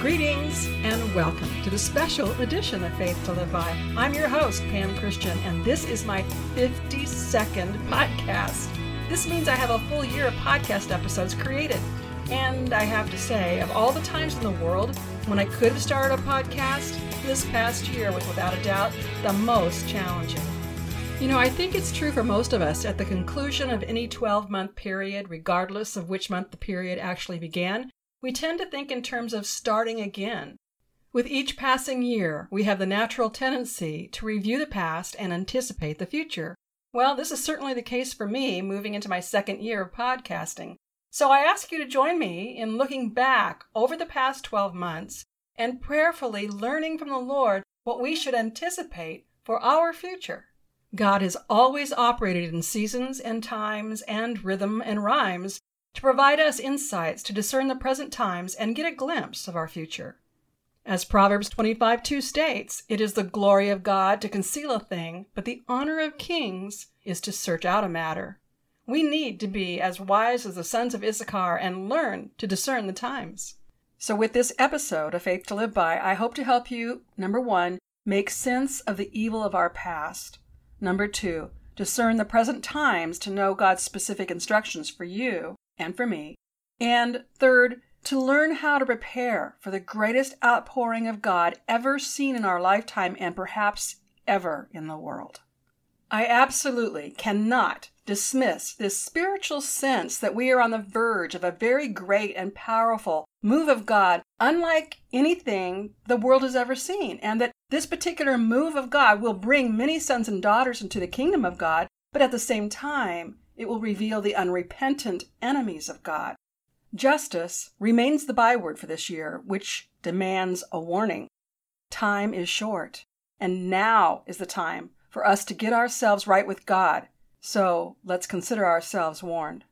Greetings and welcome to the special edition of Faith to Live By. I'm your host, Pam Christian, and this is my 52nd podcast. This means I have a full year of podcast episodes created. And I have to say, of all the times in the world when I could have started a podcast, this past year was without a doubt the most challenging. You know, I think it's true for most of us at the conclusion of any 12-month period, regardless of which month the period actually began, we tend to think in terms of starting again. With each passing year, we have the natural tendency to review the past and anticipate the future. Well, this is certainly the case for me moving into my second year of podcasting. So I ask you to join me in looking back over the past 12 months and prayerfully learning from the Lord what we should anticipate for our future. God has always operated in seasons and times and rhythm and rhymes to provide us insights to discern the present times and get a glimpse of our future. As Proverbs 25:2 states, it is the glory of God to conceal a thing, but the honor of kings is to search out a matter. We need to be as wise as the sons of Issachar and learn to discern the times. So with this episode of Faith to Live By, I hope to help you, number one, make sense of the evil of our past. Number two, discern the present times to know God's specific instructions for you and for me. And third, to learn how to prepare for the greatest outpouring of God ever seen in our lifetime and perhaps ever in the world. I absolutely cannot dismiss this spiritual sense that we are on the verge of a very great and powerful move of God, unlike anything the world has ever seen, and that this particular move of God will bring many sons and daughters into the kingdom of God, but at the same time, it will reveal the unrepentant enemies of God. Justice remains the byword for this year, which demands a warning. Time is short, and now is the time for us to get ourselves right with God. So let's consider ourselves warned.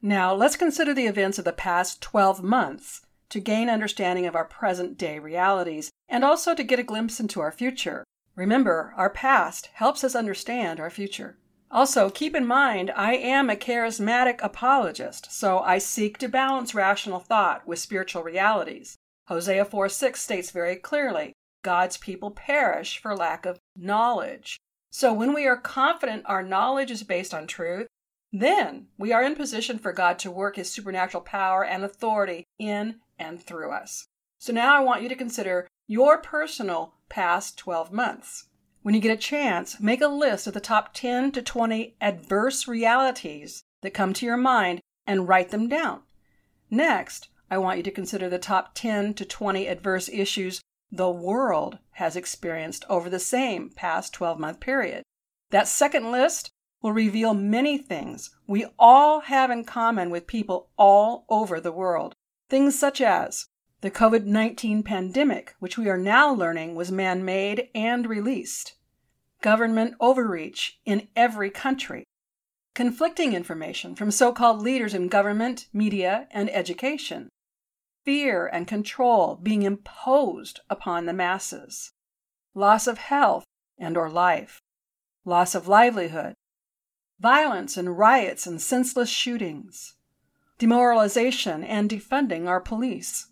Now, let's consider the events of the past 12 months to gain understanding of our present-day realities and also to get a glimpse into our future. Remember, our past helps us understand our future. Also, keep in mind, I am a charismatic apologist, so I seek to balance rational thought with spiritual realities. Hosea 4:6 states very clearly, God's people perish for lack of knowledge. So when we are confident our knowledge is based on truth, then we are in position for God to work His supernatural power and authority in and through us. So now I want you to consider your personal past 12 months. When you get a chance, make a list of the top 10 to 20 adverse realities that come to your mind and write them down. Next, I want you to consider the top 10 to 20 adverse issues the world has experienced over the same past 12-month period. That second list will reveal many things we all have in common with people all over the world. Things such as the COVID-19 pandemic, which we are now learning was man-made and released, government overreach in every country, conflicting information from so-called leaders in government, media, and education, fear and control being imposed upon the masses, loss of health and/or life, loss of livelihood, violence and riots and senseless shootings, demoralization and defunding our police,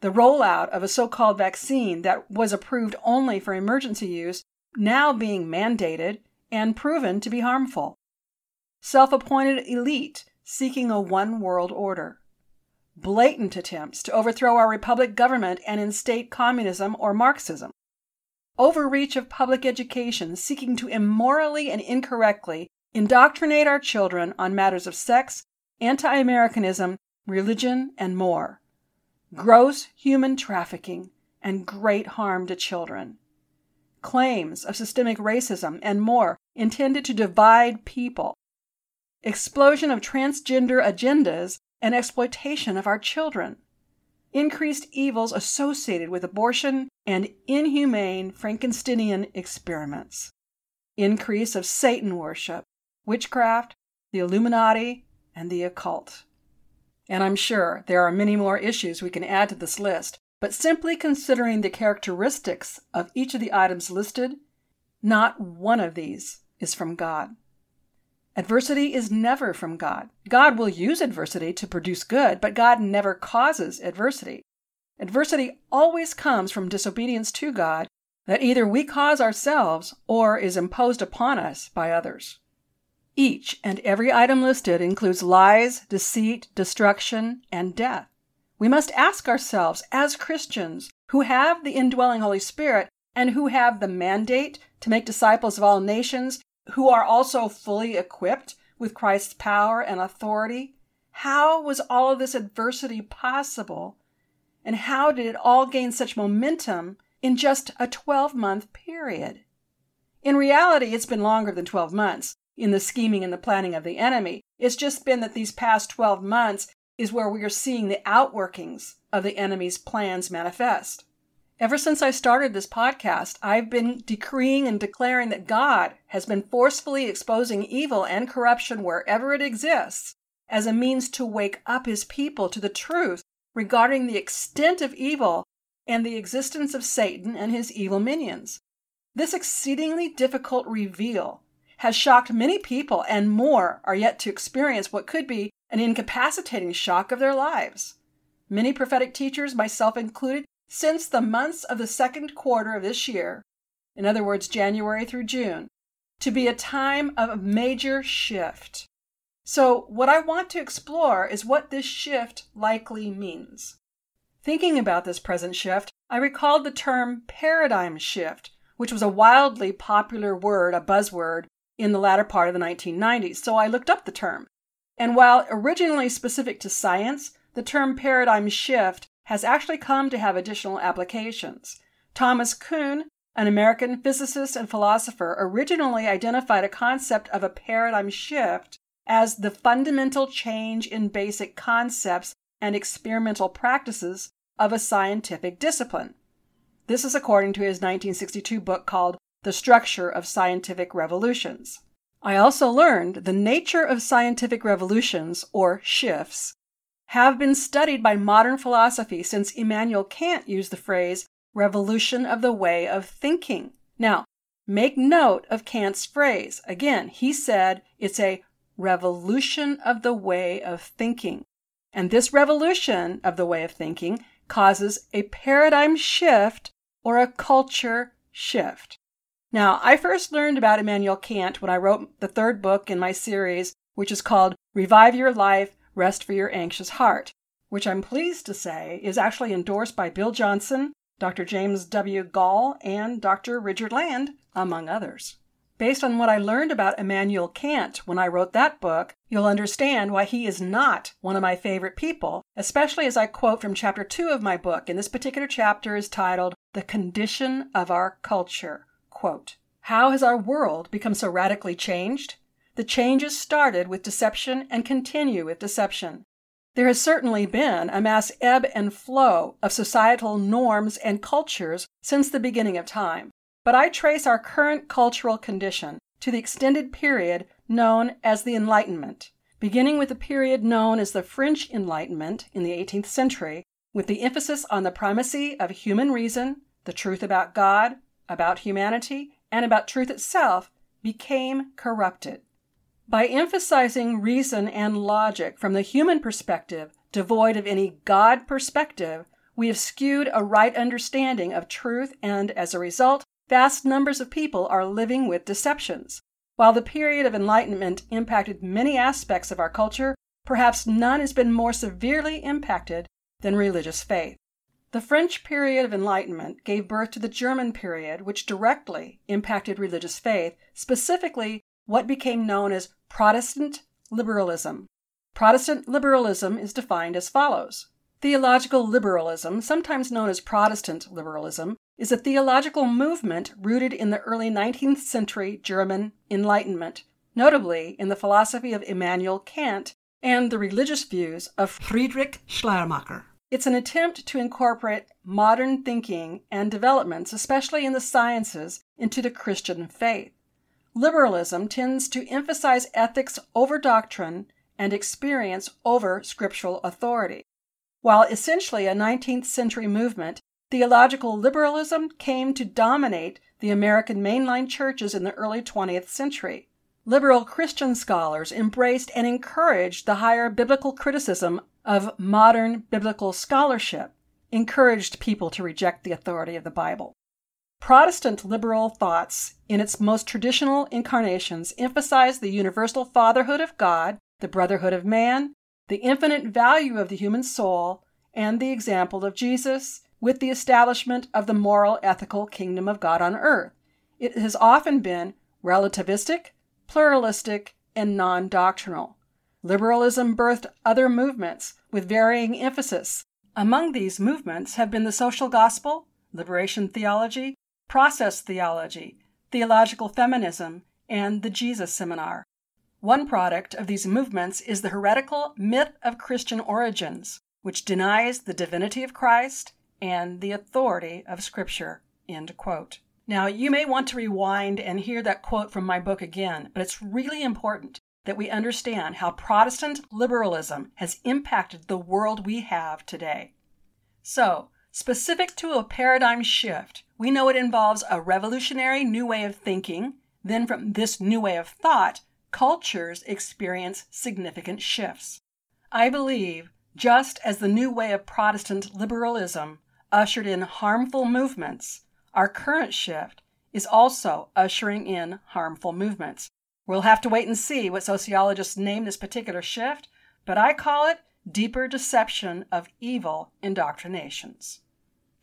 the rollout of a so-called vaccine that was approved only for emergency use now being mandated and proven to be harmful, self-appointed elite seeking a one-world order, blatant attempts to overthrow our republic government and instate communism or Marxism, overreach of public education seeking to immorally and incorrectly indoctrinate our children on matters of sex, anti-Americanism, religion, and more. Gross human trafficking and great harm to children. Claims of systemic racism and more intended to divide people. Explosion of transgender agendas and exploitation of our children. Increased evils associated with abortion and inhumane Frankensteinian experiments. Increase of Satan worship, witchcraft, the Illuminati, and the occult. And I'm sure there are many more issues we can add to this list, but simply considering the characteristics of each of the items listed, not one of these is from God. Adversity is never from God. God will use adversity to produce good, but God never causes adversity. Adversity always comes from disobedience to God that either we cause ourselves or is imposed upon us by others. Each and every item listed includes lies, deceit, destruction, and death. We must ask ourselves, as Christians who have the indwelling Holy Spirit and who have the mandate to make disciples of all nations, who are also fully equipped with Christ's power and authority, how was all of this adversity possible, and how did it all gain such momentum in just a 12-month period? In reality, it's been longer than 12 months in the scheming and the planning of the enemy. It's just been that these past 12 months is where we are seeing the outworkings of the enemy's plans manifest. Ever since I started this podcast, I've been decreeing and declaring that God has been forcefully exposing evil and corruption wherever it exists as a means to wake up his people to the truth regarding the extent of evil and the existence of Satan and his evil minions. This exceedingly difficult reveal has shocked many people, and more are yet to experience what could be an incapacitating shock of their lives. Many prophetic teachers, myself included, since the months of the second quarter of this year, in other words, January through June, to be a time of a major shift. So what I want to explore is what this shift likely means. Thinking about this present shift, I recalled the term paradigm shift, which was a wildly popular word, a buzzword, in the latter part of the 1990s. So I looked up the term. And while originally specific to science, the term paradigm shift has actually come to have additional applications. Thomas Kuhn, an American physicist and philosopher, originally identified a concept of a paradigm shift as the fundamental change in basic concepts and experimental practices of a scientific discipline. This is according to his 1962 book called The Structure of Scientific Revolutions. I also learned the nature of scientific revolutions, or shifts, have been studied by modern philosophy since Immanuel Kant used the phrase revolution of the way of thinking. Now, make note of Kant's phrase. Again, he said it's a revolution of the way of thinking. And this revolution of the way of thinking causes a paradigm shift or a culture shift. Now, I first learned about Immanuel Kant when I wrote the third book in my series, which is called Revive Your Life, Rest for Your Anxious Heart, which I'm pleased to say is actually endorsed by Bill Johnson, Dr. James W. Gall, and Dr. Richard Land, among others. Based on what I learned about Immanuel Kant when I wrote that book, you'll understand why he is not one of my favorite people, especially as I quote from chapter 2 of my book, and this particular chapter is titled, The Condition of Our Culture. Quote, how has our world become so radically changed? The changes started with deception and continue with deception. There has certainly been a mass ebb and flow of societal norms and cultures since the beginning of time, but I trace our current cultural condition to the extended period known as the Enlightenment, beginning with the period known as the French Enlightenment in the 18th century, with the emphasis on the primacy of human reason, the truth about God, about humanity, and about truth itself, became corrupted. By emphasizing reason and logic from the human perspective, devoid of any God perspective, we have skewed a right understanding of truth, and as a result, vast numbers of people are living with deceptions. While the period of Enlightenment impacted many aspects of our culture, perhaps none has been more severely impacted than religious faith. The French period of Enlightenment gave birth to the German period, which directly impacted religious faith, specifically what became known as Protestant liberalism. Protestant liberalism is defined as follows. Theological liberalism, sometimes known as Protestant liberalism, is a theological movement rooted in the early 19th century German Enlightenment, notably in the philosophy of Immanuel Kant and the religious views of Friedrich Schleiermacher. It's an attempt to incorporate modern thinking and developments, especially in the sciences, into the Christian faith. Liberalism tends to emphasize ethics over doctrine and experience over scriptural authority. While essentially a 19th century movement, theological liberalism came to dominate the American mainline churches in the early 20th century. Liberal Christian scholars embraced and encouraged the higher biblical criticism of modern biblical scholarship, encouraged people to reject the authority of the Bible. Protestant liberal thoughts, in its most traditional incarnations, emphasize the universal fatherhood of God, the brotherhood of man, the infinite value of the human soul, and the example of Jesus, with the establishment of the moral, ethical kingdom of God on earth. It has often been relativistic, pluralistic, and non-doctrinal. Liberalism birthed other movements with varying emphasis. Among these movements have been the social gospel, liberation theology, process theology, theological feminism, and the Jesus Seminar. One product of these movements is the heretical myth of Christian origins, which denies the divinity of Christ and the authority of Scripture." End quote. Now, you may want to rewind and hear that quote from my book again, but it's really important that we understand how Protestant liberalism has impacted the world we have today. So, specific to a paradigm shift, we know it involves a revolutionary new way of thinking. Then from this new way of thought, cultures experience significant shifts. I believe, just as the new way of Protestant liberalism ushered in harmful movements, our current shift is also ushering in harmful movements. We'll have to wait and see what sociologists name this particular shift, but I call it deeper deception of evil indoctrinations.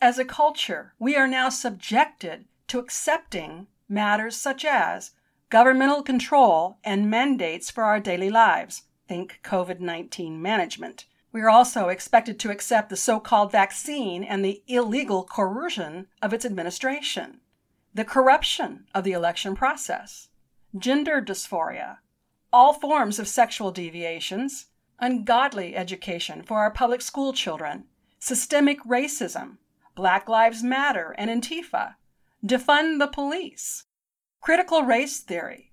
As a culture, we are now subjected to accepting matters such as governmental control and mandates for our daily lives. Think COVID-19 management. We are also expected to accept the so-called vaccine and the illegal coercion of its administration, the corruption of the election process, gender dysphoria, all forms of sexual deviations, ungodly education for our public school children, systemic racism, Black Lives Matter and Antifa, defund the police, critical race theory,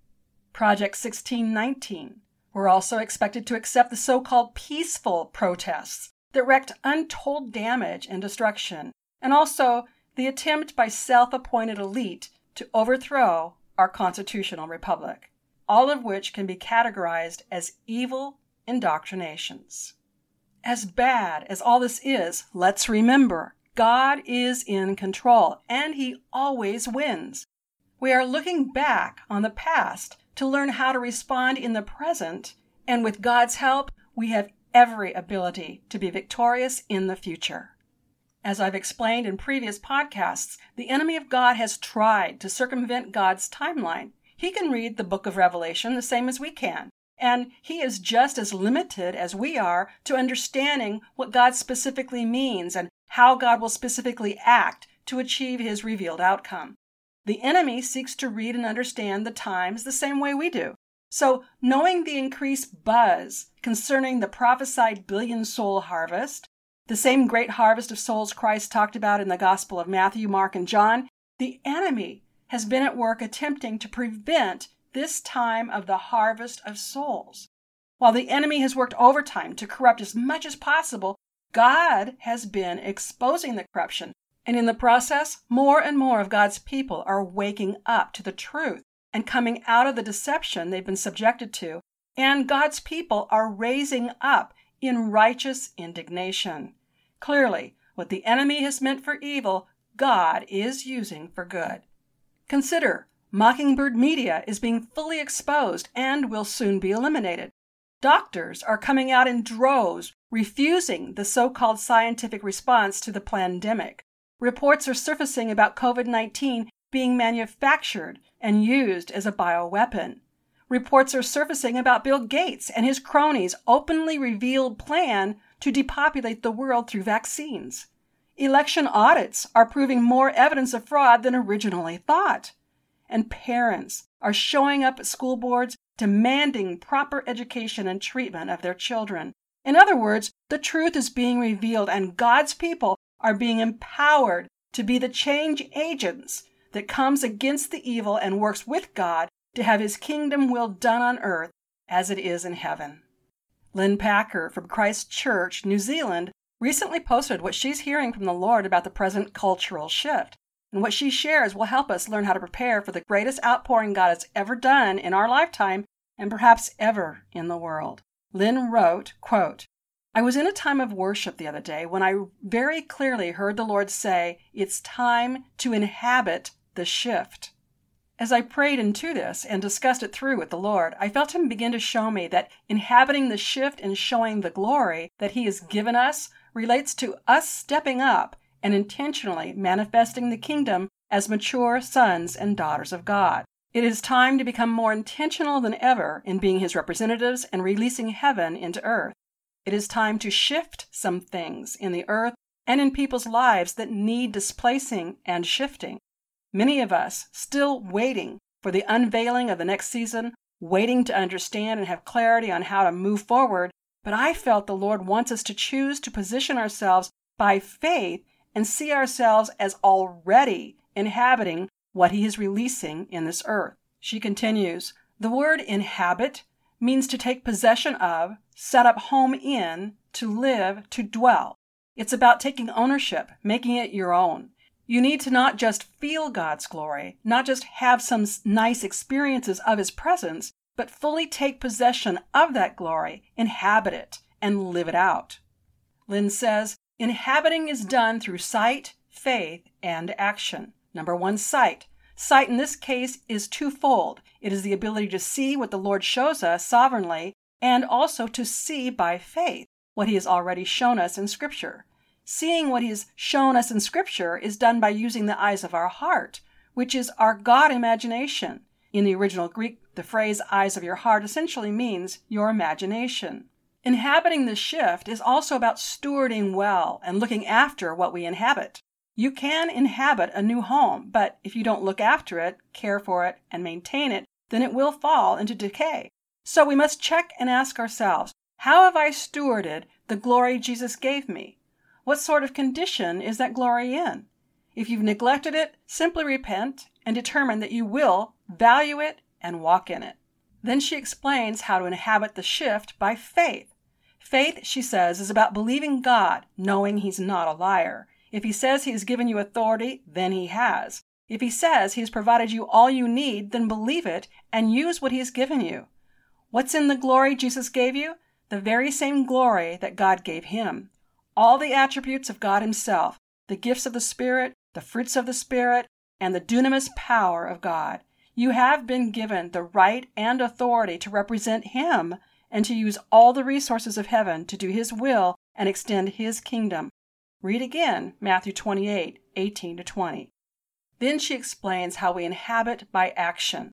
Project 1619, We're also expected to accept the so-called peaceful protests that wreaked untold damage and destruction, and also the attempt by self-appointed elite to overthrow our constitutional republic, all of which can be categorized as evil indoctrinations. As bad as all this is, let's remember, God is in control, and He always wins. We are looking back on the past to learn how to respond in the present, and with God's help, we have every ability to be victorious in the future. As I've explained in previous podcasts, the enemy of God has tried to circumvent God's timeline. He can read the book of Revelation the same as we can, and he is just as limited as we are to understanding what God specifically means and how God will specifically act to achieve his revealed outcome. The enemy seeks to read and understand the times the same way we do. So, knowing the increased buzz concerning the prophesied billion-soul harvest, the same great harvest of souls Christ talked about in the Gospel of Matthew, Mark, and John, the enemy has been at work attempting to prevent this time of the harvest of souls. While the enemy has worked overtime to corrupt as much as possible, God has been exposing the corruption. And in the process, more and more of God's people are waking up to the truth and coming out of the deception they've been subjected to, and God's people are raising up in righteous indignation. Clearly, what the enemy has meant for evil, God is using for good. Consider, Mockingbird Media is being fully exposed and will soon be eliminated. Doctors are coming out in droves, refusing the so-called scientific response to the pandemic. Reports are surfacing about COVID-19 being manufactured and used as a bioweapon. Reports are surfacing about Bill Gates and his cronies' openly revealed plan to depopulate the world through vaccines. Election audits are proving more evidence of fraud than originally thought. And parents are showing up at school boards demanding proper education and treatment of their children. In other words, the truth is being revealed, and God's people are being empowered to be the change agents that comes against the evil and works with God to have his kingdom will done on earth as it is in heaven. Lynn Packer from Christ Church, New Zealand, recently posted what she's hearing from the Lord about the present cultural shift. And what she shares will help us learn how to prepare for the greatest outpouring God has ever done in our lifetime and perhaps ever in the world. Lynn wrote, quote, I was in a time of worship the other day when I very clearly heard the Lord say, it's time to inhabit the shift. As I prayed into this and discussed it through with the Lord, I felt Him begin to show me that inhabiting the shift and showing the glory that He has given us relates to us stepping up and intentionally manifesting the kingdom as mature sons and daughters of God. It is time to become more intentional than ever in being His representatives and releasing heaven into earth. It is time to shift some things in the earth and in people's lives that need displacing and shifting. Many of us still waiting for the unveiling of the next season, waiting to understand and have clarity on how to move forward, but I felt the Lord wants us to choose to position ourselves by faith and see ourselves as already inhabiting what He is releasing in this earth. She continues, the word inhabit means to take possession of, set up home in, to live, to dwell. It's about taking ownership, making it your own. You need to not just feel God's glory, not just have some nice experiences of His presence, but fully take possession of that glory, inhabit it, and live it out. Lynn says, inhabiting is done through sight, faith, and action. Number one, sight. Sight in this case is twofold. It is the ability to see what the Lord shows us sovereignly, and also to see by faith what He has already shown us in Scripture. Seeing what He has shown us in Scripture is done by using the eyes of our heart, which is our God imagination. In the original Greek, the phrase eyes of your heart essentially means your imagination. Inhabiting the shift is also about stewarding well and looking after what we inhabit. You can inhabit a new home, but if you don't look after it, care for it, and maintain it, then it will fall into decay. So we must check and ask ourselves, how have I stewarded the glory Jesus gave me? What sort of condition is that glory in? If you've neglected it, simply repent and determine that you will value it and walk in it. Then she explains how to inhabit the shift by faith. Faith, she says, is about believing God, knowing He's not a liar. If He says He has given you authority, then He has. If He says He has provided you all you need, then believe it and use what He has given you. What's in the glory Jesus gave you? The very same glory that God gave Him. All the attributes of God Himself, the gifts of the Spirit, the fruits of the Spirit, and the dunamis power of God. You have been given the right and authority to represent Him and to use all the resources of heaven to do His will and extend His kingdom. Read again, Matthew 28:18-20. Then she explains how we inhabit by action.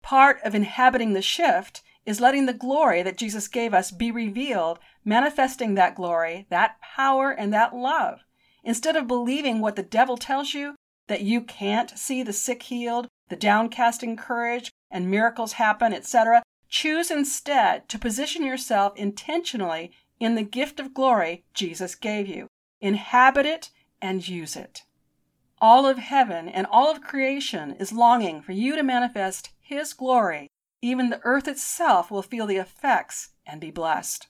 Part of inhabiting the shift is letting the glory that Jesus gave us be revealed, manifesting that glory, that power, and that love. Instead of believing what the devil tells you, that you can't see the sick healed, the downcast encouraged, and miracles happen, etc., choose instead to position yourself intentionally in the gift of glory Jesus gave you. Inhabit it and use it. All of heaven and all of creation is longing for you to manifest His glory. Even the earth itself will feel the effects and be blessed.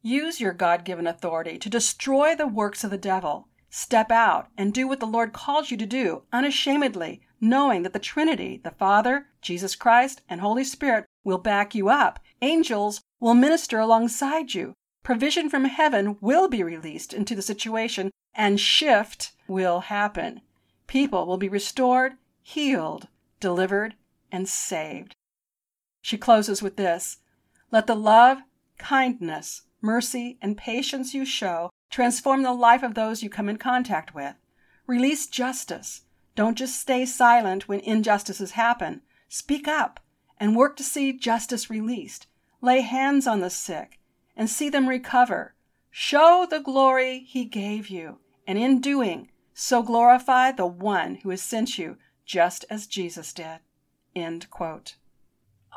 Use your God-given authority to destroy the works of the devil. Step out and do what the Lord calls you to do unashamedly, knowing that the Trinity, the Father, Jesus Christ, and Holy Spirit will back you up. Angels will minister alongside you. Provision from heaven will be released into the situation, and shift will happen. People will be restored, healed, delivered, and saved. She closes with this. Let the love, kindness, mercy, and patience you show transform the life of those you come in contact with. Release justice. Don't just stay silent when injustices happen. Speak up and work to see justice released. Lay hands on the sick and see them recover. Show the glory He gave you, and in doing, so glorify the one who has sent you, just as Jesus did. End quote.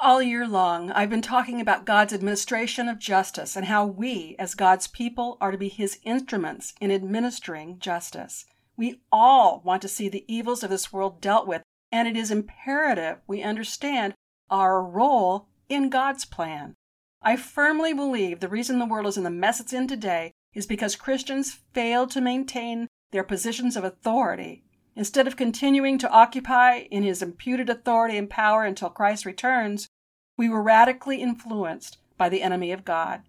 All year long, I've been talking about God's administration of justice and how we, as God's people, are to be His instruments in administering justice. We all want to see the evils of this world dealt with, and it is imperative we understand our role in God's plan. I firmly believe the reason the world is in the mess it's in today is because Christians failed to maintain their positions of authority. Instead of continuing to occupy in His imputed authority and power until Christ returns, we were radically influenced by the enemy of God.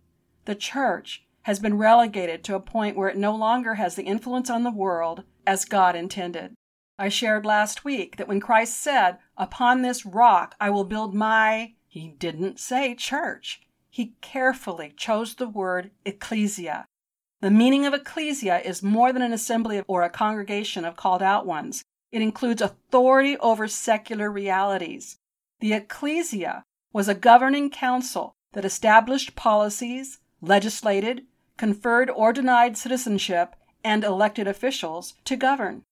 The church has been relegated to a point where it no longer has the influence on the world as God intended. I shared last week that when Christ said, "Upon this rock I will build my," he didn't say church. He carefully chose the word ecclesia. The meaning of ecclesia is more than an assembly or a congregation of called out ones. It includes authority over secular realities. The ecclesia was a governing council that established policies, legislated, conferred or denied citizenship, and elected officials to govern.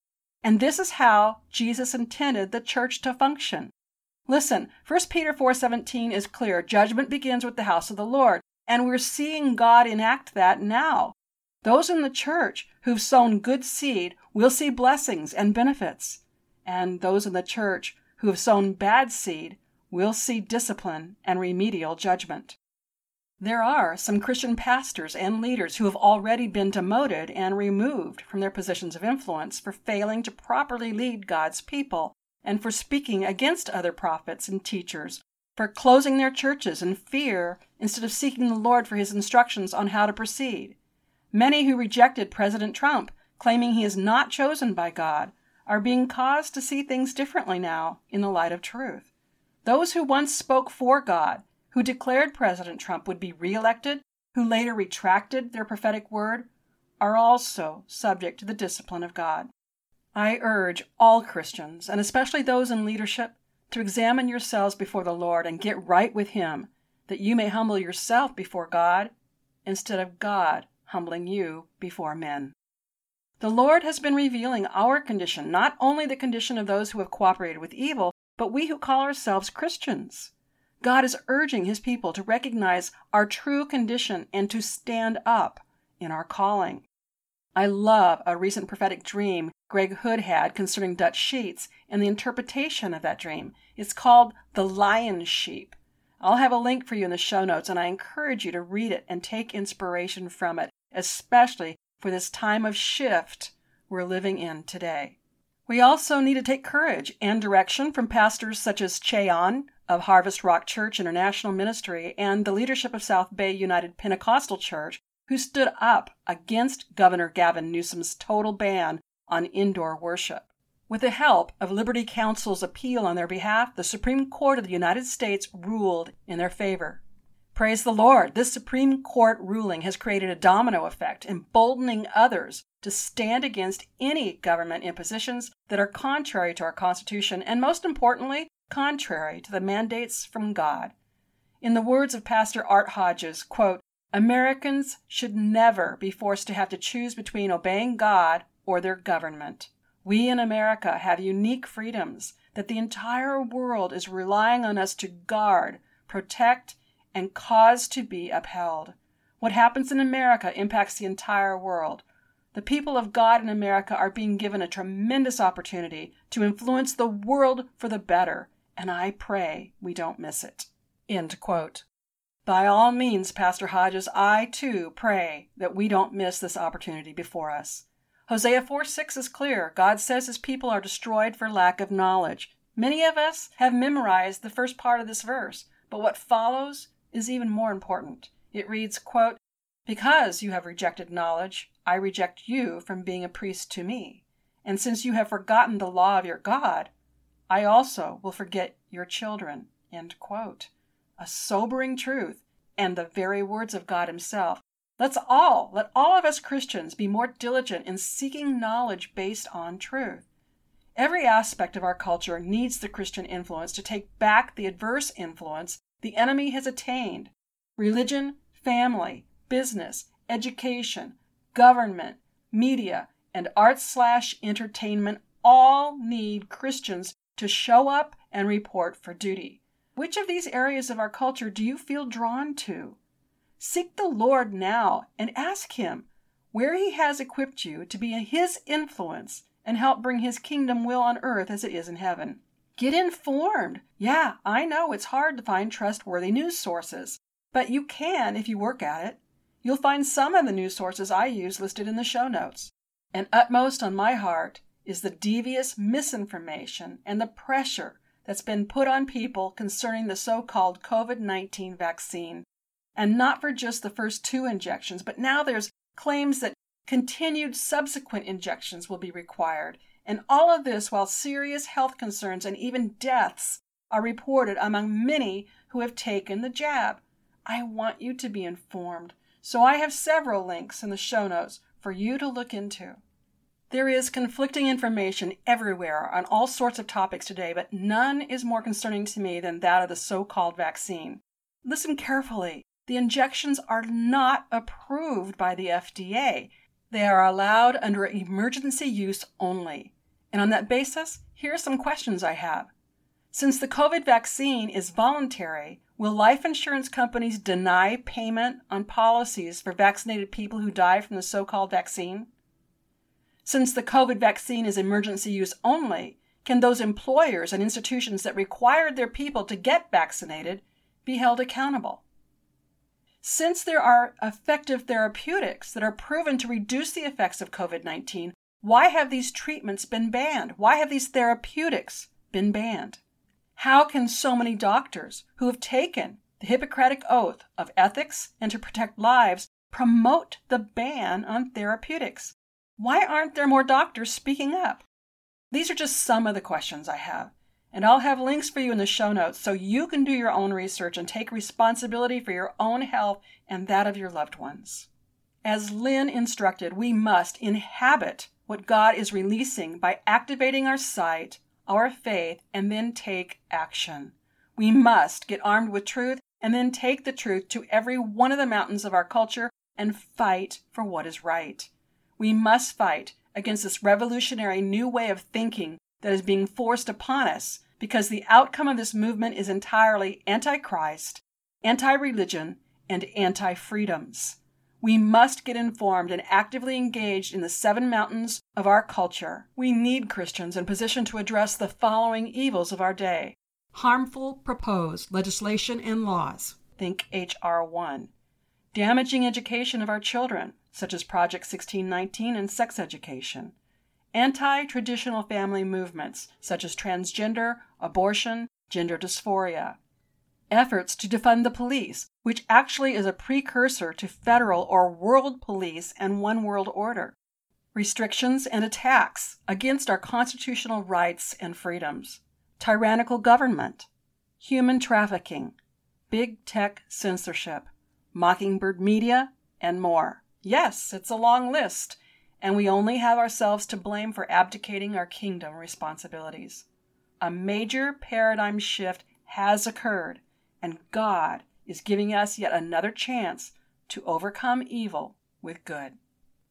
And this is how Jesus intended the church to function. Listen, 1 Peter 4:17 is clear. Judgment begins with the house of the Lord. And we're seeing God enact that now. Those in the church who've sown good seed will see blessings and benefits. And those in the church who have sown bad seed will see discipline and remedial judgment. There are some Christian pastors and leaders who have already been demoted and removed from their positions of influence for failing to properly lead God's people and for speaking against other prophets and teachers, for closing their churches in fear instead of seeking the Lord for his instructions on how to proceed. Many who rejected President Trump, claiming he is not chosen by God, are being caused to see things differently now in the light of truth. Those who once spoke for God, who declared President Trump would be reelected, who later retracted their prophetic word, are also subject to the discipline of God. I urge all Christians, and especially those in leadership, to examine yourselves before the Lord and get right with him, that you may humble yourself before God instead of God humbling you before men. The Lord has been revealing our condition, not only the condition of those who have cooperated with evil, but we who call ourselves Christians. God is urging his people to recognize our true condition and to stand up in our calling. I love a recent prophetic dream Greg Hood had concerning Dutch Sheets and the interpretation of that dream. It's called The Lion Sheep. I'll have a link for you in the show notes, and I encourage you to read it and take inspiration from it, especially for this time of shift we're living in today. We also need to take courage and direction from pastors such as Cheon of Harvest Rock Church International Ministry and the leadership of South Bay United Pentecostal Church, who stood up against Governor Gavin Newsom's total ban on indoor worship. With the help of Liberty Counsel's appeal on their behalf, the Supreme Court of the United States ruled in their favor. Praise the Lord! This Supreme Court ruling has created a domino effect, emboldening others to stand against any government impositions that are contrary to our Constitution and, most importantly, contrary to the mandates from God. In the words of Pastor Art Hodges, quote, "Americans should never be forced to have to choose between obeying God or their government. We in America have unique freedoms that the entire world is relying on us to guard, protect, and cause to be upheld. What happens in America impacts the entire world. The people of God in America are being given a tremendous opportunity to influence the world for the better, and I pray we don't miss it." End quote. By all means, Pastor Hodges, I too pray that we don't miss this opportunity before us. Hosea 4:6 is clear. God says his people are destroyed for lack of knowledge. Many of us have memorized the first part of this verse, but what follows is even more important. It reads, quote, "Because you have rejected knowledge, I reject you from being a priest to me. And since you have forgotten the law of your God, I also will forget your children." End quote. A sobering truth, and the very words of God himself. Let all of us Christians be more diligent in seeking knowledge based on truth. Every aspect of our culture needs the Christian influence to take back the adverse influence the enemy has attained. Religion, family, business, education, government, media, and arts/entertainment all need Christians to show up and report for duty. Which of these areas of our culture do you feel drawn to? Seek the Lord now and ask him where he has equipped you to be his influence and help bring his kingdom will on earth as it is in heaven. Get informed. Yeah, I know it's hard to find trustworthy news sources, but you can if you work at it. You'll find some of the news sources I use listed in the show notes. And utmost on my heart is the devious misinformation and the pressure that's been put on people concerning the so-called COVID-19 vaccine. and not for just the first 2 injections, but now there's claims that continued subsequent injections will be required. And all of this while serious health concerns and even deaths are reported among many who have taken the jab. I want you to be informed, so I have several links in the show notes for you to look into. There is conflicting information everywhere on all sorts of topics today, but none is more concerning to me than that of the so-called vaccine. Listen carefully. The injections are not approved by the FDA. They are allowed under emergency use only. And on that basis, here are some questions I have. Since the COVID vaccine is voluntary, will life insurance companies deny payment on policies for vaccinated people who die from the so-called vaccine? Since the COVID vaccine is emergency use only, can those employers and institutions that required their people to get vaccinated be held accountable? Since there are effective therapeutics that are proven to reduce the effects of COVID-19, why have these treatments been banned? Why have these therapeutics been banned? How can so many doctors who have taken the Hippocratic Oath of ethics and to protect lives promote the ban on therapeutics? Why aren't there more doctors speaking up? These are just some of the questions I have, and I'll have links for you in the show notes so you can do your own research and take responsibility for your own health and that of your loved ones. As Lynn instructed, we must inhabit what God is releasing by activating our sight, our faith, and then take action. We must get armed with truth and then take the truth to every one of the mountains of our culture and fight for what is right. We must fight against this revolutionary new way of thinking that is being forced upon us because the outcome of this movement is entirely anti-Christ, anti-religion, and anti-freedoms. We must get informed and actively engaged in the 7 mountains of our culture. We need Christians in position to address the following evils of our day. Harmful proposed legislation and laws. Think H.R. 1. Damaging education of our children, such as Project 1619 and sex education. Anti-traditional family movements, such as transgender, abortion, gender dysphoria. Efforts to defund the police, which actually is a precursor to federal or world police and one world order. Restrictions and attacks against our constitutional rights and freedoms. Tyrannical government. Human trafficking. Big tech censorship. Mockingbird Media, and more. Yes, it's a long list, and we only have ourselves to blame for abdicating our kingdom responsibilities. A major paradigm shift has occurred, and God is giving us yet another chance to overcome evil with good.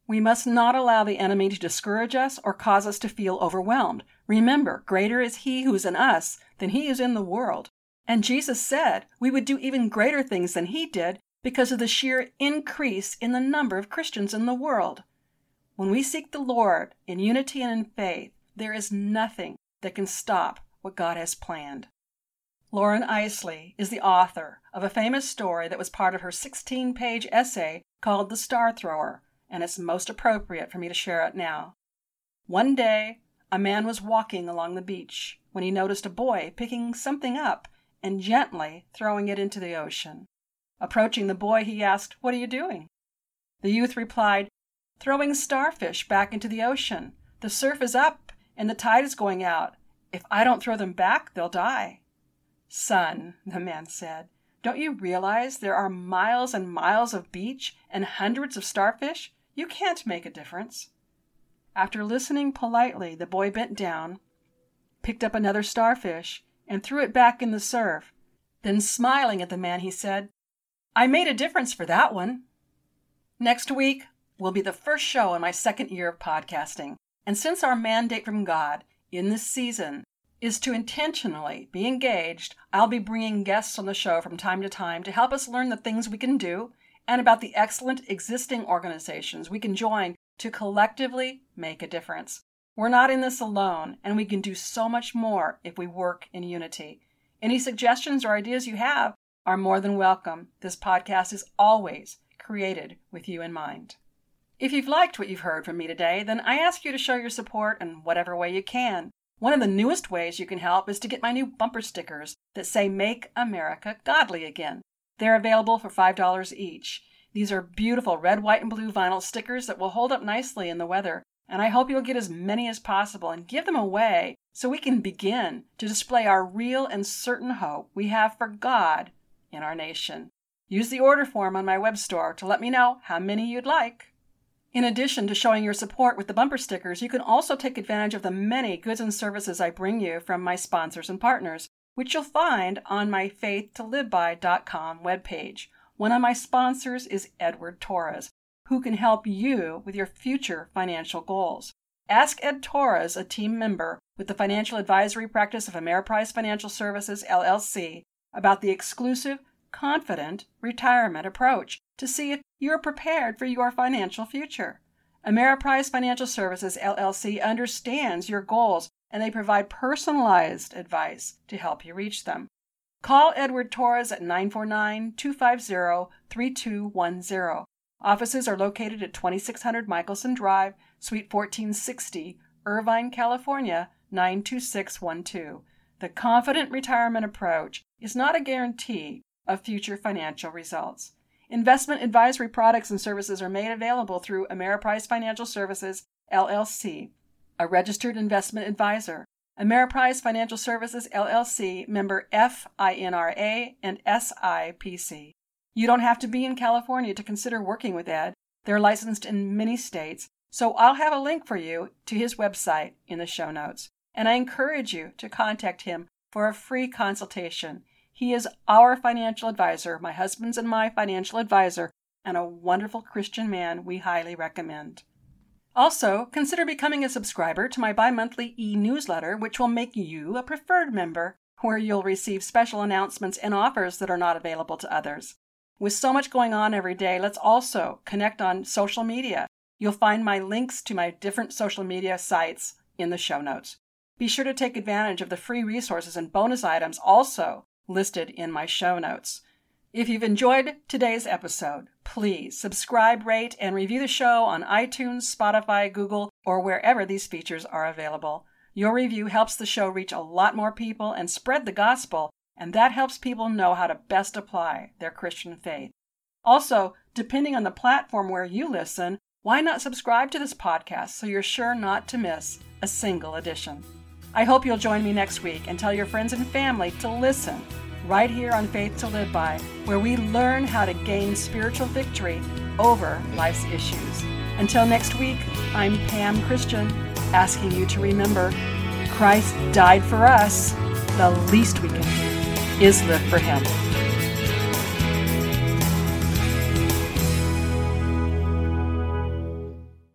We must not allow the enemy to discourage us or cause us to feel overwhelmed. Remember, greater is he who is in us than he is in the world. And Jesus said we would do even greater things than he did because of the sheer increase in the number of Christians in the world. When we seek the Lord in unity and in faith, there is nothing that can stop what God has planned. Lauren Isley is the author of a famous story that was part of her 16-page essay called The Star Thrower, and it's most appropriate for me to share it now. One day, a man was walking along the beach when he noticed a boy picking something up and gently throwing it into the ocean. Approaching the boy, he asked, "What are you doing?" The youth replied, "Throwing starfish back into the ocean. The surf is up and the tide is going out. If I don't throw them back, they'll die." "Son," the man said, "don't you realize there are miles and miles of beach and hundreds of starfish? You can't make a difference." After listening politely, the boy bent down, picked up another starfish, and threw it back in the surf. Then, smiling at the man, he said, "I made a difference for that one." Next week will be the first show in my 2nd year of podcasting. And since our mandate from God in this season is to intentionally be engaged, I'll be bringing guests on the show from time to time to help us learn the things we can do and about the excellent existing organizations we can join to collectively make a difference. We're not in this alone, and we can do so much more if we work in unity. Any suggestions or ideas you have are more than welcome. This podcast is always created with you in mind. If you've liked what you've heard from me today, then I ask you to show your support in whatever way you can. One of the newest ways you can help is to get my new bumper stickers that say, "Make America Godly Again." They're available for $5 each. These are beautiful red, white, and blue vinyl stickers that will hold up nicely in the weather, and I hope you'll get as many as possible and give them away so we can begin to display our real and certain hope we have for God in our nation. Use the order form on my web store to let me know how many you'd like. In addition to showing your support with the bumper stickers, you can also take advantage of the many goods and services I bring you from my sponsors and partners, which you'll find on my faithtoliveby.com webpage. One of my sponsors is Edward Torres, who can help you with your future financial goals. Ask Ed Torres, a team member with the financial advisory practice of Ameriprise Financial Services, LLC, about the exclusive, confident retirement approach to see if you're prepared for your financial future. Ameriprise Financial Services, LLC, understands your goals, and they provide personalized advice to help you reach them. Call Edward Torres at 949-250-3210. Offices are located at 2600 Michelson Drive, Suite 1460, Irvine, California, 92612. The confident retirement approach is not a guarantee of future financial results. Investment advisory products and services are made available through Ameriprise Financial Services, LLC, a registered investment advisor. Ameriprise Financial Services, LLC, member FINRA and SIPC. You don't have to be in California to consider working with Ed. They're licensed in many states, so I'll have a link for you to his website in the show notes. And I encourage you to contact him for a free consultation. He is our financial advisor, my husband's and my financial advisor, and a wonderful Christian man we highly recommend. Also, consider becoming a subscriber to my bi-monthly e-newsletter, which will make you a preferred member, where you'll receive special announcements and offers that are not available to others. With so much going on every day, let's also connect on social media. You'll find my links to my different social media sites in the show notes. Be sure to take advantage of the free resources and bonus items also listed in my show notes. If you've enjoyed today's episode, please subscribe, rate, and review the show on iTunes, Spotify, Google, or wherever these features are available. Your review helps the show reach a lot more people and spread the gospel, and that helps people know how to best apply their Christian faith. Also, depending on the platform where you listen, why not subscribe to this podcast so you're sure not to miss a single edition? I hope you'll join me next week and tell your friends and family to listen right here on Faith to Live By, where we learn how to gain spiritual victory over life's issues. Until next week, I'm Pam Christian, asking you to remember, Christ died for us. The least we can do is live for Him.